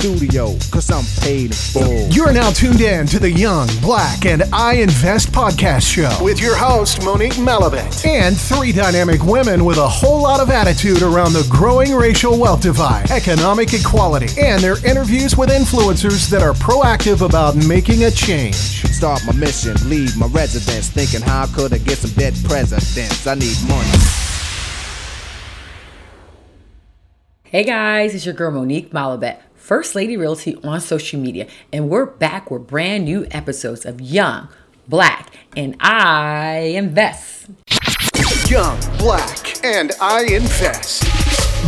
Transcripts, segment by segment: studio, cause I'm paid in full. You're now tuned in to the Young, Black, and I Invest podcast show with your host, Monique Malabet, and three dynamic women with a whole lot of attitude around the growing racial wealth divide, economic equality, and their interviews with influencers that are proactive about making a change. Start my mission, leave my residence, thinking how could I get some dead presidents? I need money. Hey guys, it's your girl Monique Malabet, First Lady Realty on social media, and we're back with brand new episodes of Young, Black, and I Invest. Young, Black, and I Invest.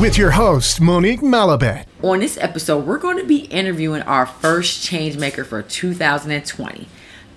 With your host, Monique Malabet. On this episode, we're going to be interviewing our first changemaker for 2020,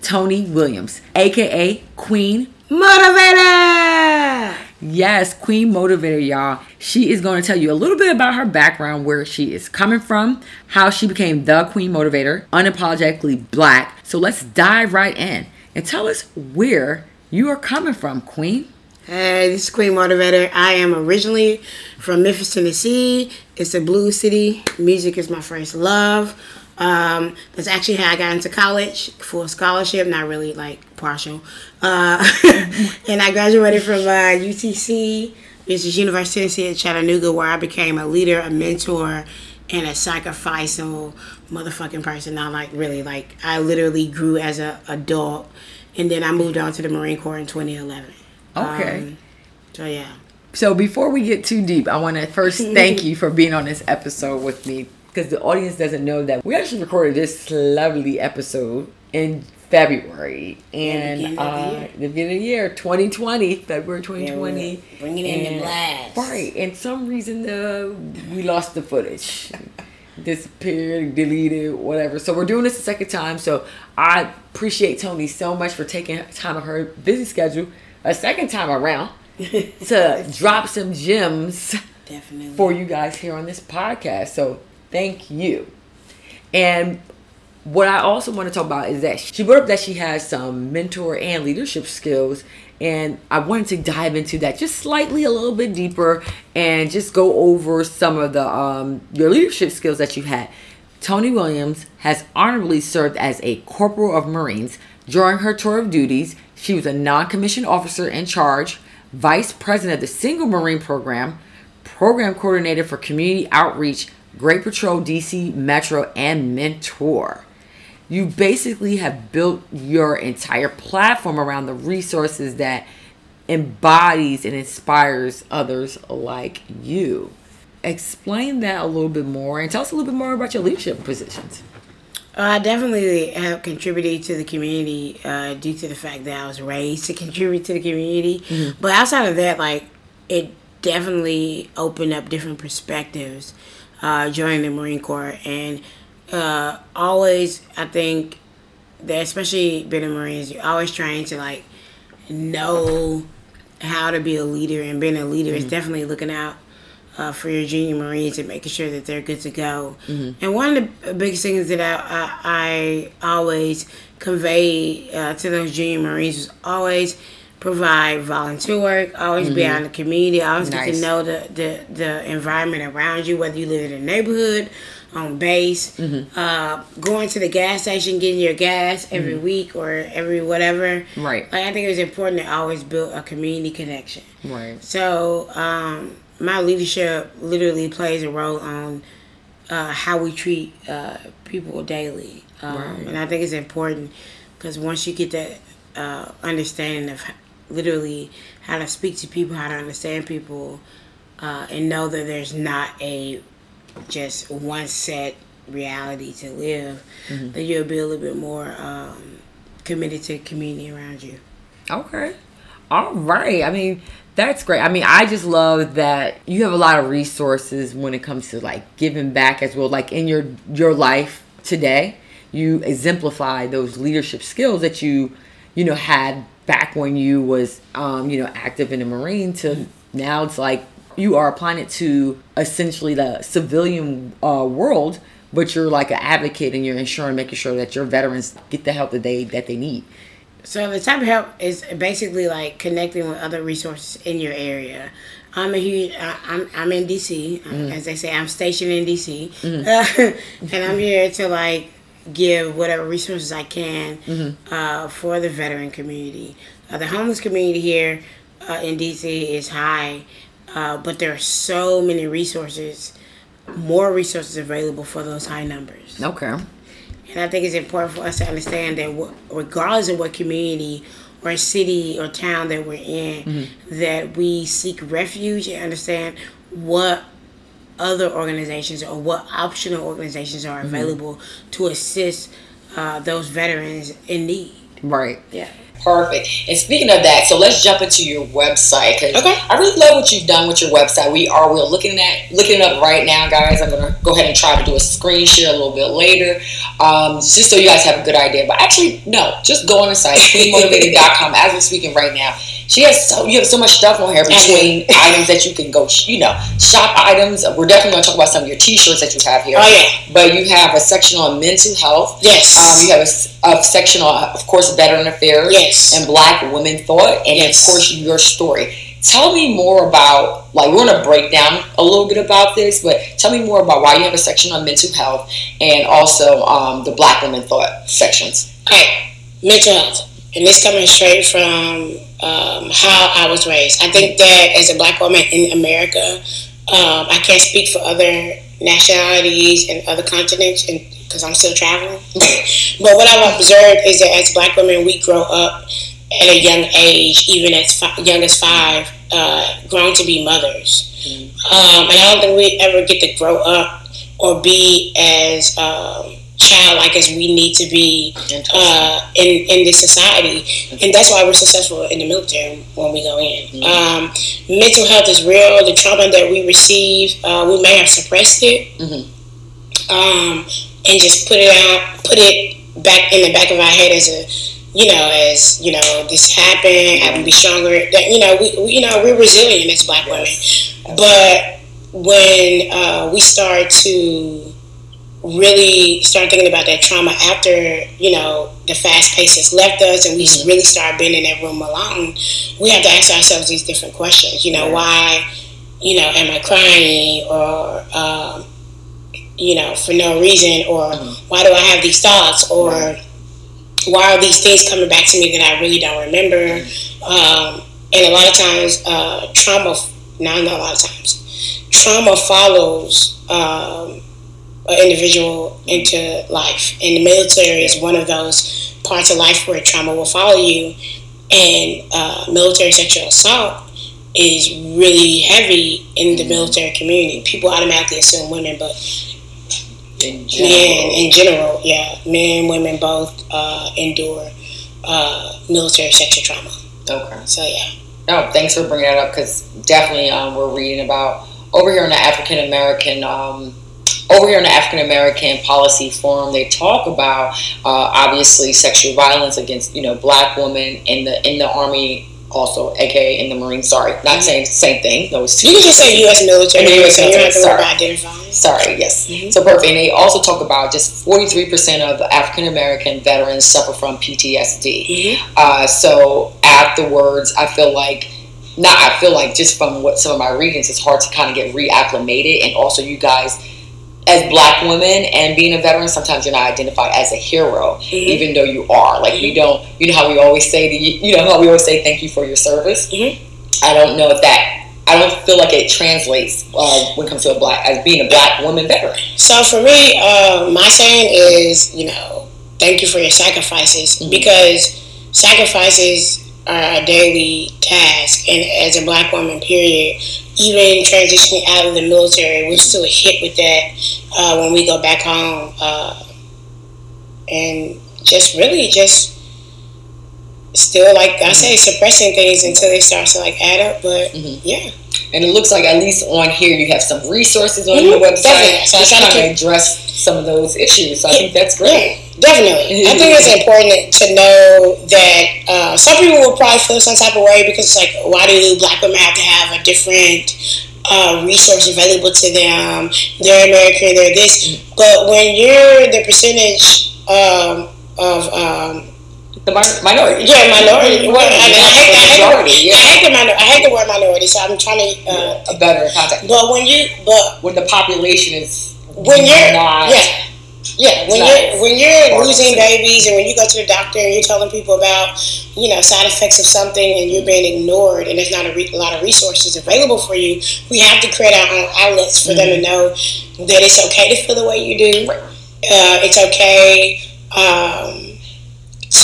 Tony Williams, aka Queen Motivator. Yes, Queen Motivator, y'all. She is going to tell you a little bit about her background, where she is coming from, how she became the Queen Motivator, unapologetically Black. So let's dive right in and tell us where you are coming from, Queen. Hey, this is Queen Motivator. I am originally from Memphis, Tennessee. It's a blues city. Music is my first love. That's actually how I got into college, full scholarship, not really like partial. And I graduated from UTC, which is University of Tennessee in Chattanooga, where I became a leader, a mentor, and a sacrificial motherfucking person. I like really like I literally grew as an adult, and then I moved on to the Marine Corps in 2011. Okay. So yeah. So before we get too deep, I want to first thank you for being on this episode with me, because the audience doesn't know that we actually recorded this lovely episode in February and the beginning of the year, 2020, February 2020. Yeah, bring it in the blast. Right. And some reason we lost the footage. Disappeared, deleted, whatever. So we're doing this the second time. So I appreciate Tony so much for taking time of her busy schedule a second time around to drop some gems for you guys here on this podcast. So thank you. And what I also want to talk about is that she brought up that she has some mentor and leadership skills. And I wanted to dive into that just slightly a little bit deeper and just go over some of the your leadership skills that you had. Tony Williams has honorably served as a corporal of Marines. During her tour of duties, she was a non-commissioned officer in charge, vice president of the Single Marine Program, program coordinator for community outreach, Great Patrol, DC Metro, and mentor. You basically have built your entire platform around the resources that embodies and inspires others like you. Explain that a little bit more and tell us a little bit more about your leadership positions. I definitely have contributed to the community due to the fact that I was raised to contribute to the community. Mm-hmm. But outside of that, like, it definitely opened up different perspectives. Joining the Marine Corps, and always, I think that especially being a Marine, you're always trying to like know how to be a leader, and being a leader is definitely looking out for your junior Marines and making sure that they're good to go. Mm-hmm. And one of the biggest things that I always convey to those junior Marines was always provide volunteer work, always be out in the community, always get to know the environment around you, whether you live in a neighborhood, on base, going to the gas station, getting your gas every week or every whatever. Right. Like, I think it was important to always build a community connection. Right. So my leadership literally plays a role on how we treat people daily. Right. And I think it's important because once you get that understanding of literally how to speak to people, how to understand people, and know that there's not a just one set reality to live, that you'll be a little bit more committed to the community around you. Okay. All right. I mean, that's great. I mean, I just love that you have a lot of resources when it comes to like giving back as well, like in your life today, you exemplify those leadership skills that you know, had back when you was, active in the Marine to now it's like you are applying it to essentially the civilian world, but you're like an advocate and you're ensuring, making sure that your veterans get the help that they need. So the type of help is basically like connecting with other resources in your area. I'm in DC, mm-hmm. as they say. I'm stationed in DC, mm-hmm. And I'm here to like give whatever resources I can mm-hmm. For the veteran community. The homeless community here in DC is high, but there are so many resources, more resources available for those high numbers. Okay. And I think it's important for us to understand that regardless of what community or city or town that we're in, mm-hmm. that we seek refuge and understand what other organizations or what optional organizations are available mm-hmm. to assist those veterans in need. Right. Yeah. Perfect. And speaking of that, so let's jump into your website. Cause okay. I really love what you've done with your website. We're looking it up right now, guys. I'm going to go ahead and try to do a screen share a little bit later, just so you guys have a good idea. But actually, no, just go on the site, cleanmotivated.com, as we're speaking right now. You have so much stuff on here between items that you can go, shop items. We're definitely going to talk about some of your T-shirts that you have here. Oh, yeah. But you have a section on mental health. Yes. You have a section on, of course, Veteran Affairs. Yes. And Black women thought, and yes. of course your story. Tell me more about, like, we're going to break down a little bit about this, but tell me more about why you have a section on mental health and also the Black women thought sections. All right, mental health, and this coming straight from how I was raised. I think that as a Black woman in America, I can't speak for other nationalities and other continents and because I'm still traveling. But what I've observed is that as Black women, we grow up at a young age, even as young as 5, grown to be mothers. Mm-hmm. And I don't think we ever get to grow up or be as childlike as we need to be in this society. And that's why we're successful in the military when we go in. Mm-hmm. Mental health is real. The trauma that we receive, we may have suppressed it. Mm-hmm. And just put it back in the back of our head as this happened, I can be stronger. That we're resilient as Black women, but when we start to really start thinking about that trauma after the fast pace has left us, and we mm-hmm. really start being in that room alone, we have to ask ourselves these different questions. Why? Am I crying or? For no reason, or mm-hmm. why do I have these thoughts, or right. why are these things coming back to me that I really don't remember? Mm-hmm. And a lot of times, trauma follows an individual into life, and the military yeah. is one of those parts of life where trauma will follow you, and military sexual assault is really heavy in the mm-hmm. military community. People automatically assume women, but men in general, yeah, men, women both endure military sexual trauma. Okay. So yeah. No, thanks for bringing that up because definitely we're reading about over here in the African American Policy Forum, they talk about obviously sexual violence against Black women in the Army. Also, aka in the Marine, sorry, not saying same thing. Those two. You can just say U.S. military. U.S. military. Sorry, yes. Mm-hmm. So perfect. And they also talk about just 43% of African American veterans suffer from PTSD. Mm-hmm. So afterwards, I feel like just from what some of my readings, it's hard to kind of get reacclimated, and also you guys. As Black women and being a veteran, sometimes you're not identified as a hero, mm-hmm. even though you are. Like we don't, how we always say, thank you for your service. Mm-hmm. I don't feel like it translates when it comes to being a Black woman veteran. So for me, my saying is, thank you for your sacrifices mm-hmm. because sacrifices are a daily task, and as a Black woman, period. Even transitioning out of the military, we're still hit with that when we go back home, and just really just still, like I say, suppressing things until it starts to add up. But mm-hmm. yeah. And it looks like at least on here you have some resources on mm-hmm. your website so just trying to address some of those issues. So I think that's great. Yeah, definitely. I think it's important to know that some people will probably feel some type of way because it's why do Black women have to have a different resource available to them? They're American, they're this. But when you're the percentage of The minority. Yeah, minority. Well, I mean, I hate the word minority, so I'm trying to a better context. But when the population is when you're losing babies, and when you go to the doctor and you're telling people about, you know, side effects of something, and you're being ignored, and there's not a lot of resources available for you, we have to create our own outlets for them to know that it's okay to feel the way you do. Right. It's okay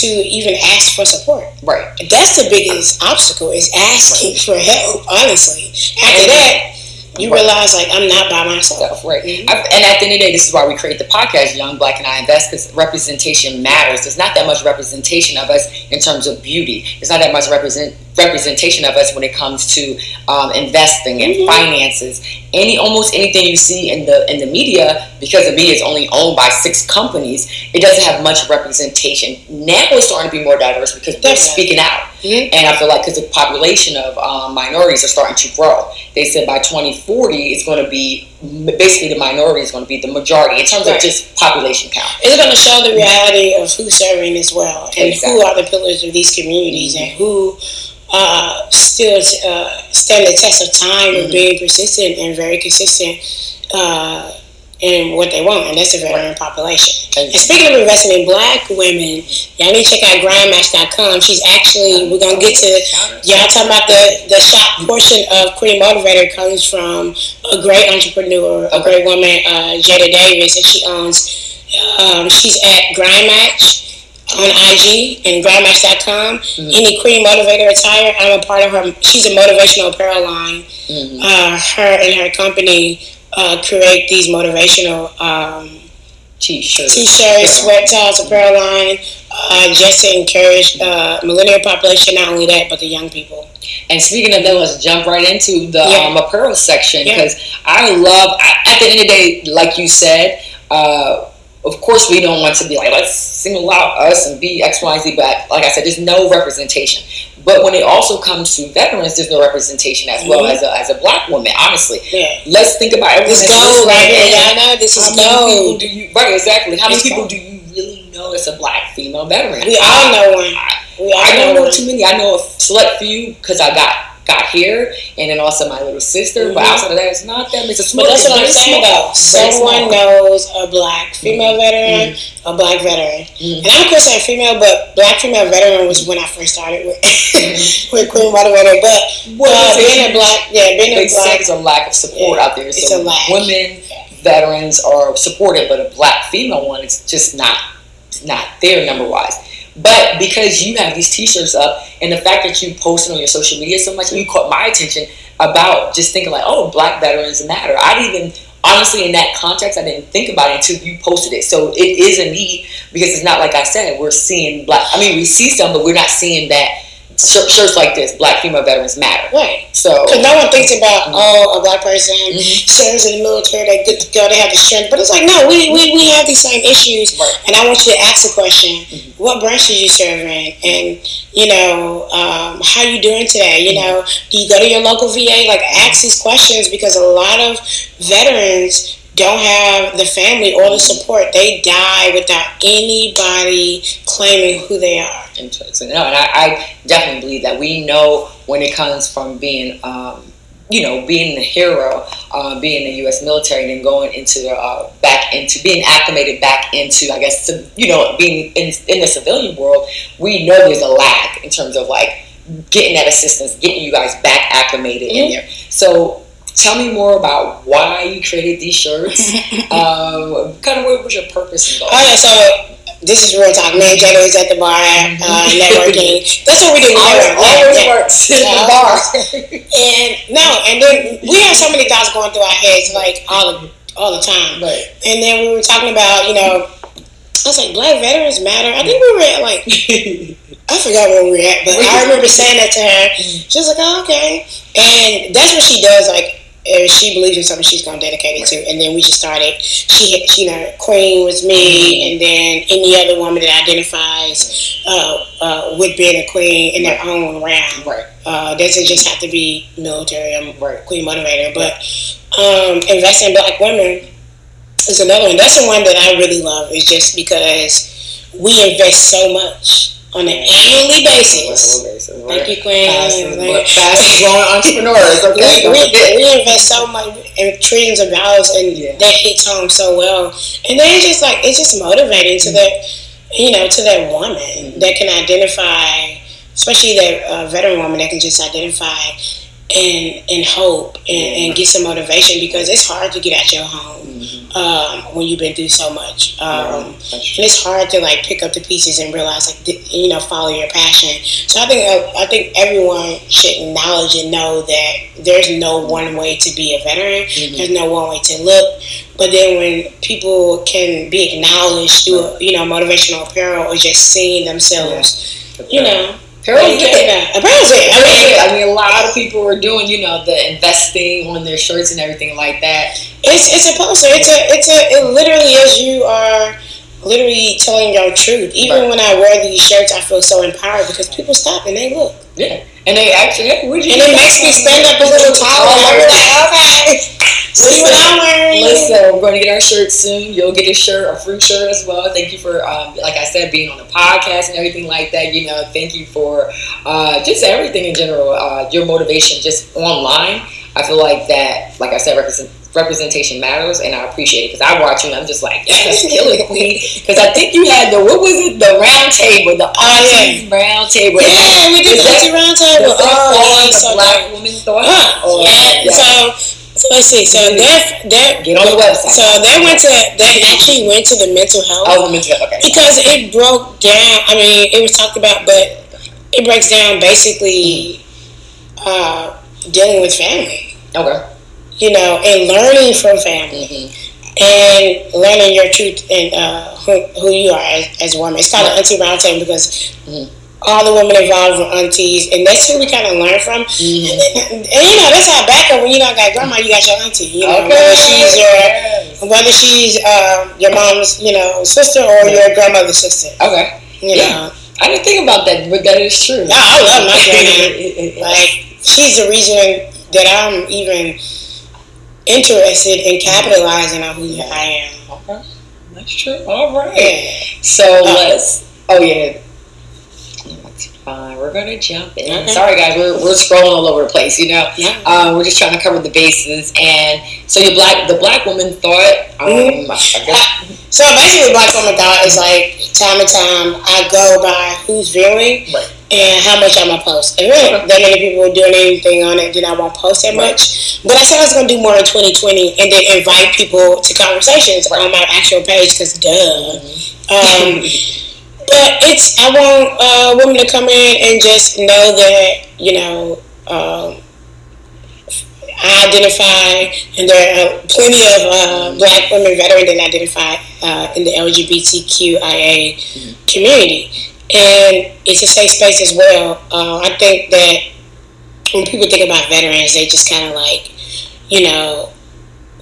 to even ask for support. Right. That's the biggest obstacle, is asking for help, honestly. After that, you realize, like, I'm not by myself. Right. Mm-hmm. And at the end of the day, this is why we create the podcast, Young Black and I Invest, because representation matters. There's not that much representation of us in terms of beauty. There's not that much representation of us when it comes to investing and finances. Almost anything you see in the media, because the media is only owned by 6 companies, it doesn't have much representation. Now we're starting to be more diverse because they're speaking out. Mm-hmm. And I feel like because the population of minorities are starting to grow. They said by 2040, it's going to be basically the minority is going to be the majority in terms of just population count. It's going to show the reality of who's serving as well, and who are the pillars of these communities, and who still stand the test of time and being persistent and very consistent in what they want, and that's the veteran population. And speaking of investing in Black women, y'all need to check out grindmatch.com. She's actually, we're going to get to, y'all talking about the shop portion of Queen Motivator comes from a great entrepreneur, a great woman, Jada Davis, and she owns, she's at Grindmatch on IG and grindmatch.com. Any Queen Motivator attire, I'm a part of her. She's a motivational apparel line. Her and her company create these motivational t-shirts, sweatshirts, apparel line, just to encourage millennial population, not only that, but the young people. And speaking of that, let's jump right into the apparel section, because I love, at the end of the day, like you said, of course, we don't want to be like, let's single out us and be X, Y, Z, but like I said, there's no representation. But when it also comes to veterans, there's no representation as well as a Black woman, honestly. Yeah. Let's think about everything. This goes right here, Yana. This is gold. Right, exactly. How many people do you really know as a Black female veteran? We all know one. I don't know too many. I know a select few because I got here, and then also my little sister, but outside of that, it's not that. It's a small. But that's what I'm saying, though. Someone knows a Black female veteran, a Black veteran, and I'm of course a female, but Black female veteran was when I first started with with Queen Motivator. But being a Black, there's a lack of support out there. So it's a lack. Women veterans are supported, but a Black female one, it's just not there number wise. But because you have these t-shirts up, and the fact that you posted on your social media so much, you caught my attention about just thinking like, oh, Black veterans matter. I didn't even, honestly, in that context, I didn't think about it until you posted it. So it is a need, because it's not like I said, we're seeing Black. I mean, we see some, but we're not seeing that shirts like this, Black female veterans matter. Right. So, because no one thinks about, oh, a Black person serves in the military, they're good to go, they have the strength. But it's like, no, we have these same issues. Right. And I want you to ask the question, what branch did you serve in? And, you know, how are you doing today? You know, do you go to your local VA? Like, ask these questions, because a lot of veterans don't have the family or the support. They die without anybody claiming who they are. Interesting. No, and I definitely believe that. We know when it comes from being, being the hero, being in the U.S. military, and then going being acclimated back into, I guess, being in the civilian world, we know there's a lack in terms of, like, getting that assistance, getting you guys back acclimated in there. So, tell me more about why you created these shirts. Kind of what was your purpose and goal? Oh, yeah, so this is real talk. Me and Jada was at the bar networking. That's what we do. Always works at the bar. And then we have so many thoughts going through our heads, like, all the time. Right. And then we were talking about, I was like, Black veterans matter. I think we were at, like... I forgot where we were at, but I remember saying that to her. She was like, oh, okay. And that's what she does. Like, if she believes in something, she's going to dedicate it to. And then we just started. She Queen was me, and then any other woman that identifies with being a queen in their own realm. Right. Doesn't just have to be military. I'm a Queen Motivator. But investing in Black women is another one. That's the one that I really love, is just because we invest so much on an annually basis. Thank you, Queen. Fast-growing entrepreneurs. Okay. We invest so much in trillions of dollars, and that hits home so well. And then it's just motivating to that woman that can identify, especially that veteran woman that can just identify and hope and get some motivation, because it's hard to get out your home. When you've been through so much, and it's hard to pick up the pieces and realize follow your passion. So I think everyone should acknowledge and know that there's no one way to be a veteran. Mm-hmm. There's no one way to look. But then when people can be acknowledged through motivational apparel or just seeing themselves, Apparel's it. I mean, a lot of people were doing, the investing on their shirts and everything like that. It's a poster. It literally is. You are literally telling your truth. Even when I wear these shirts, I feel so empowered because people stop and they look. Yeah. And they actually, it makes me stand up a little taller. I was like, okay. See what I'm wearing. Listen, we're going to get our shirts soon. You'll get a free shirt as well. Thank you for, like I said, being on the podcast and everything like that. Thank you for just everything in general. Your motivation just online. I feel like that, like I said, representation matters, and I appreciate it because I watch you and I'm just like, that's killing me. Because I think you had the round table, the Aussies round table. Yeah, we did the round table. Black women thought. So let's see. So that get on the website. So they actually went to the mental health. Oh, the mental health. Okay. Because it broke down. I mean, it was talked about, but it breaks down basically dealing with family. Okay. And learning from family, and learning your truth and who you are as a woman. It's called an auntie roundtable because all the women involved were aunties, and that's who we kind of learn from. Mm-hmm. And that's our backup. When you don't got grandma, you got your auntie. Whether she's your mom's sister or your grandmother's sister. Okay. You know, I didn't think about that, but that is true. No, I love my grandma. She's the reason that I'm even interested in capitalizing on who I am. Okay, that's true. All right. Yeah. So let's. Oh yeah. That's fine. We're gonna jump in. Okay. Sorry guys, we're scrolling all over the place. Yeah. We're just trying to cover the bases. And so the black woman thought. So basically, black woman thought is time to time I go by who's viewing. Right. And how much I'm going to post. And really, that many people are doing anything on it, then I won't post that much. But I said I was going to do more in 2020 and then invite people to conversations on my actual page, because duh. But I want women to come in and just know that, I identify, and there are plenty of black women veterans that identify in the LGBTQIA community. And it's a safe space as well. I think that when people think about veterans, they just kind of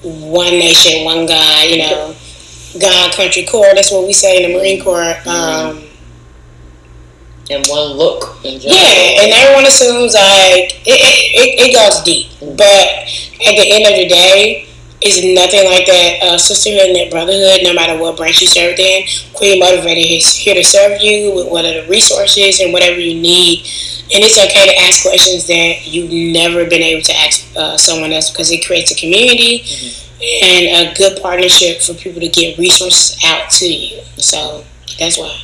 one nation, one God, God, country, corps. That's what we say in the Marine Corps. And one look. In general. Yeah, and everyone assumes it goes deep. But at the end of the day, it's nothing like that sisterhood and that brotherhood, no matter what branch you served in. Queen Motivator is here to serve you with what are the resources and whatever you need. And it's okay to ask questions that you've never been able to ask someone else, because it creates a community and a good partnership for people to get resources out to you. So that's why.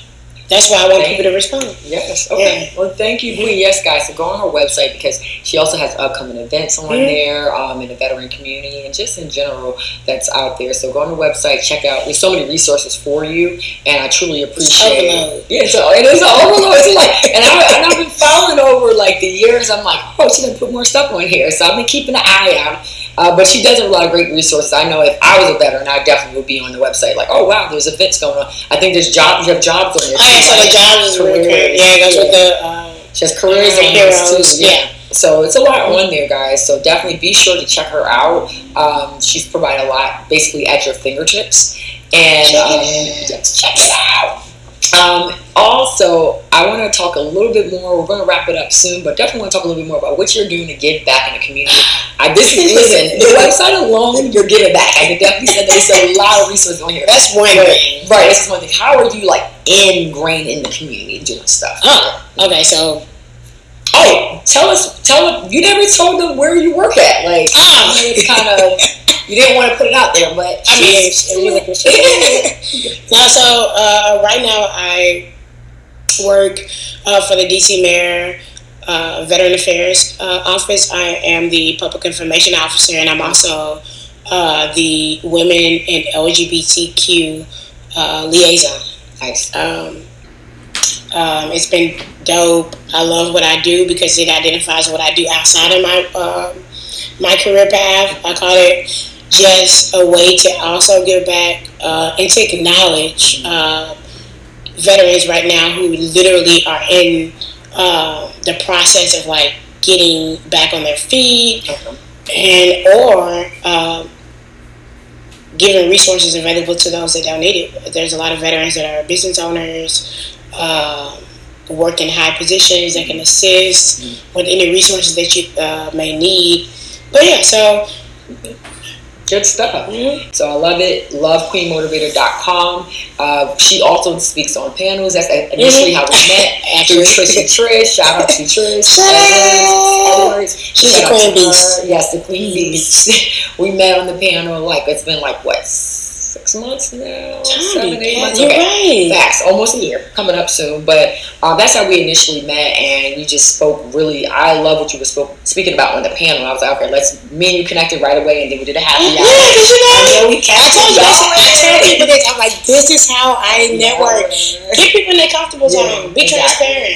That's why I want people to respond. Yes. Okay. Yeah. Well, thank you, Queen. Yes, guys. So go on her website, because she also has upcoming events on there in the veteran community and just in general that's out there. So go on her website, check out. There's so many resources for you, and I truly appreciate it. Yeah. So it is an overload. It's and I've been following over the years. I'm like, she didn't put more stuff on here. So I've been keeping an eye out. But she does have a lot of great resources. I know if I was a veteran, I definitely would be on the website. There's events going on. I think there's jobs. You have jobs on there. The jobs is really good. Yeah, it goes with the. She has careers on heroes too. Yeah. So it's a lot on there, guys. So definitely be sure to check her out. She's provided a lot, basically at your fingertips. And just check it out. Also, I want to talk a little bit more. We're going to wrap it up soon, but definitely want to talk a little bit more about what you're doing to give back in the community. I definitely listen. The website alone, you're giving back. I can definitely say there's a lot of resources on here. That's one thing. Right. That's one thing. How are you like ingrained in the community doing stuff? Okay. So, oh, tell us. You never told them where you work at. Like, it's kind of you didn't want to put it out there, but I mean, now, so right now I work for the DC Mayor Veteran Affairs Office. I am the Public Information Officer, and I'm also the Women and LGBTQ Liaison. Nice. It's been dope. I love what I do because it identifies what I do outside of my my career path. I call it just a way to also give back and to acknowledge veterans right now who literally are in the process of like getting back on their feet, and or giving resources available to those that don't need it. There's a lot of veterans that are business owners, work in high positions that can assist with any resources that you may need. But yeah, so good stuff. So I love it. Love cleanmotivated.com. She also speaks on panels. That's initially how we met. Through Trish and Trish. Shout out to Trish. Edwards. She's the queen beast. Yes, the queen beast. We met on the panel. Like it's been like what, 6 months now? Seven, 8 months. Okay. Right. Facts. Almost a year. Coming up soon. But that's how we initially met, and you just spoke really. I love what you were speaking about on the panel. I was like, okay, me and you connected right away, and then we did a happy hour. Yeah, because you know, and then we casted. I'm like, this is how I network. Get people in their comfortable zone. Be transparent.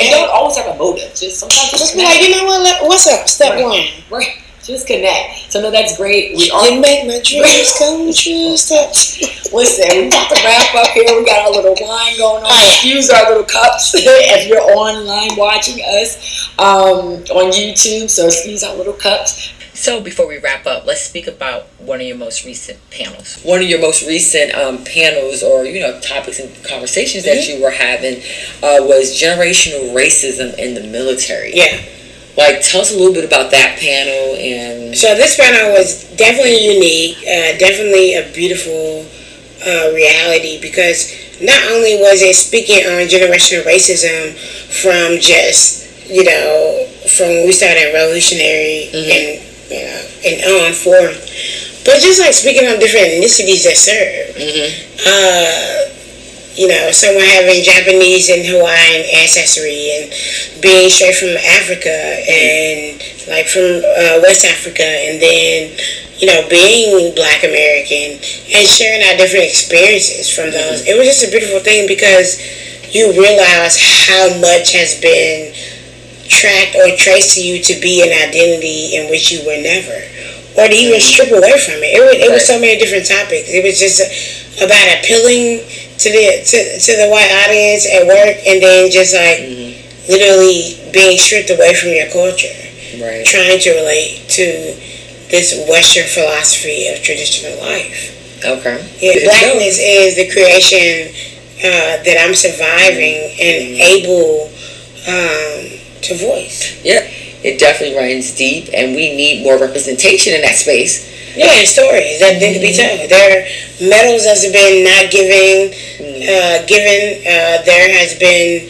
And don't always have a motive. Just sometimes just be like, you know what? What's up? Step one. Right. Just connect. So no, that's great. We are. You make my dreams come true. Listen, we got to wrap up here. We got our little wine going on. Use our little cups if you're online watching us on YouTube. So excuse our little cups. So before we wrap up, let's speak about one of your most recent panels. One of your most recent panels, or you know, topics and conversations that you were having was generational racism in the military. Yeah. Like, tell us a little bit about that panel. And so this panel was definitely unique, definitely a beautiful reality, because not only was it speaking on generational racism from just, you know, from when we started Revolutionary and, you know, and on forth, but just like speaking on different ethnicities that serve. You know, someone having Japanese and Hawaiian ancestry and being straight from Africa and like from West Africa, and then, you know, being Black American and sharing our different experiences from those. It was just a beautiful thing because you realize how much has been tracked or traced to you to be an identity in which you were never, or to even strip away from it. It was so many different topics. It was just about appealing to the white audience at work, and then just like literally being stripped away from your culture, right? Trying to relate to this Western philosophy of traditional life. Okay. Yeah, Blackness is the creation that I'm surviving and able to voice. Yeah, it definitely runs deep, and we need more representation in that space. Yeah, stories that need to be told. There are medals that have been not given. There has been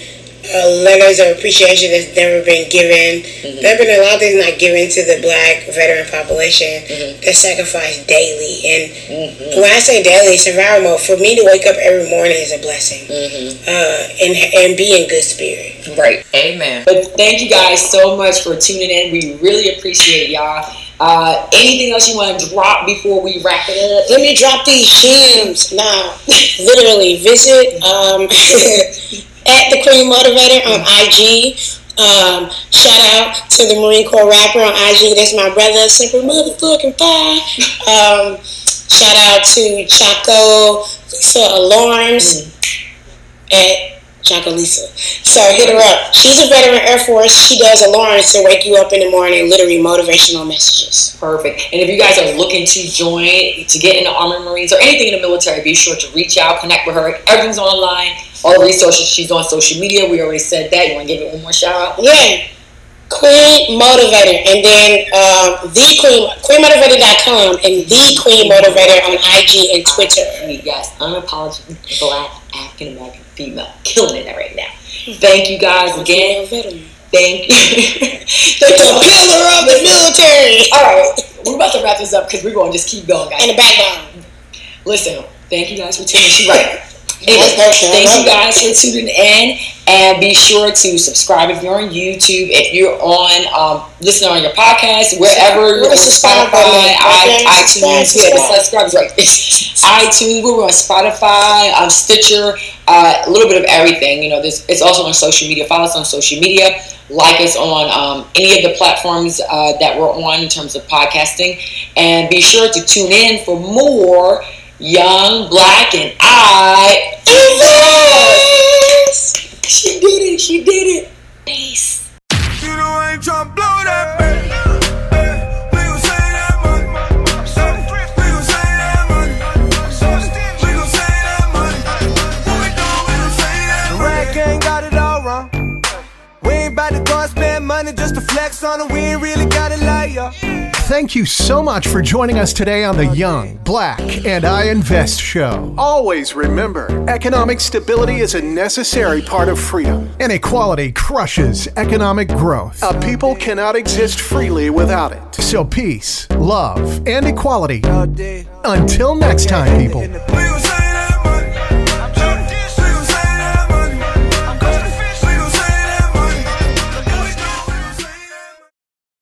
letters of appreciation that's never been given. There have been a lot of things not given to the Black veteran population that sacrifice daily. And when I say daily, survival mode, for me to wake up every morning is a blessing. And be in good spirit. Right. Amen. But thank you guys so much for tuning in. We really appreciate y'all. Anything else you want to drop before we wrap it up? Let me drop these gems. Now, literally, visit at the Queen Motivator on IG. Shout out to the Marine Corps rapper on IG. That's my brother, Simple Motherfucking Fire. Shout out to Chaco Lisa Alarms at Chaco Lisa. So hit her up. She's a veteran Air Force. She does alarms to wake you up in the morning, literally motivational messages. Perfect. And if you guys are looking to join, to get in the Army Marines or anything in the military, be sure to reach out, connect with her. Everything's online. All the resources. She's on social media. We already said that. You want to give it one more shout out? Yeah. Queen Motivator, and then the Queen, cleanmotivated.com, and the Queen Motivator on IG and Twitter. Yes, unapologetic Black African American female, killing it right now. Thank you guys again. Thank you. They gonna pillar up the military. All right, we're about to wrap this up because we're gonna just keep going, guys. In the background. Listen, thank you guys for tuning in. She's right. Thank you guys for tuning in, and be sure to subscribe if you're on YouTube, if you're on listening on your podcast, wherever you're on Spotify, iTunes, we're on Spotify, Stitcher, a little bit of everything. You know, it's also on social media. Follow us on social media. Like us on any of the platforms that we're on in terms of podcasting, and be sure to tune in for more. Young, Black, and I invest. She did it. She did it. Peace. You know I ain't trying to blow that bitch. Just to flex on it, we ain't really gotta lie, y'all. Thank you so much for joining us today on the Young, Black, and I Invest show. Always remember, economic stability is a necessary part of freedom. Inequality crushes economic growth. A people cannot exist freely without it. So peace, love, and equality. Until next time, people.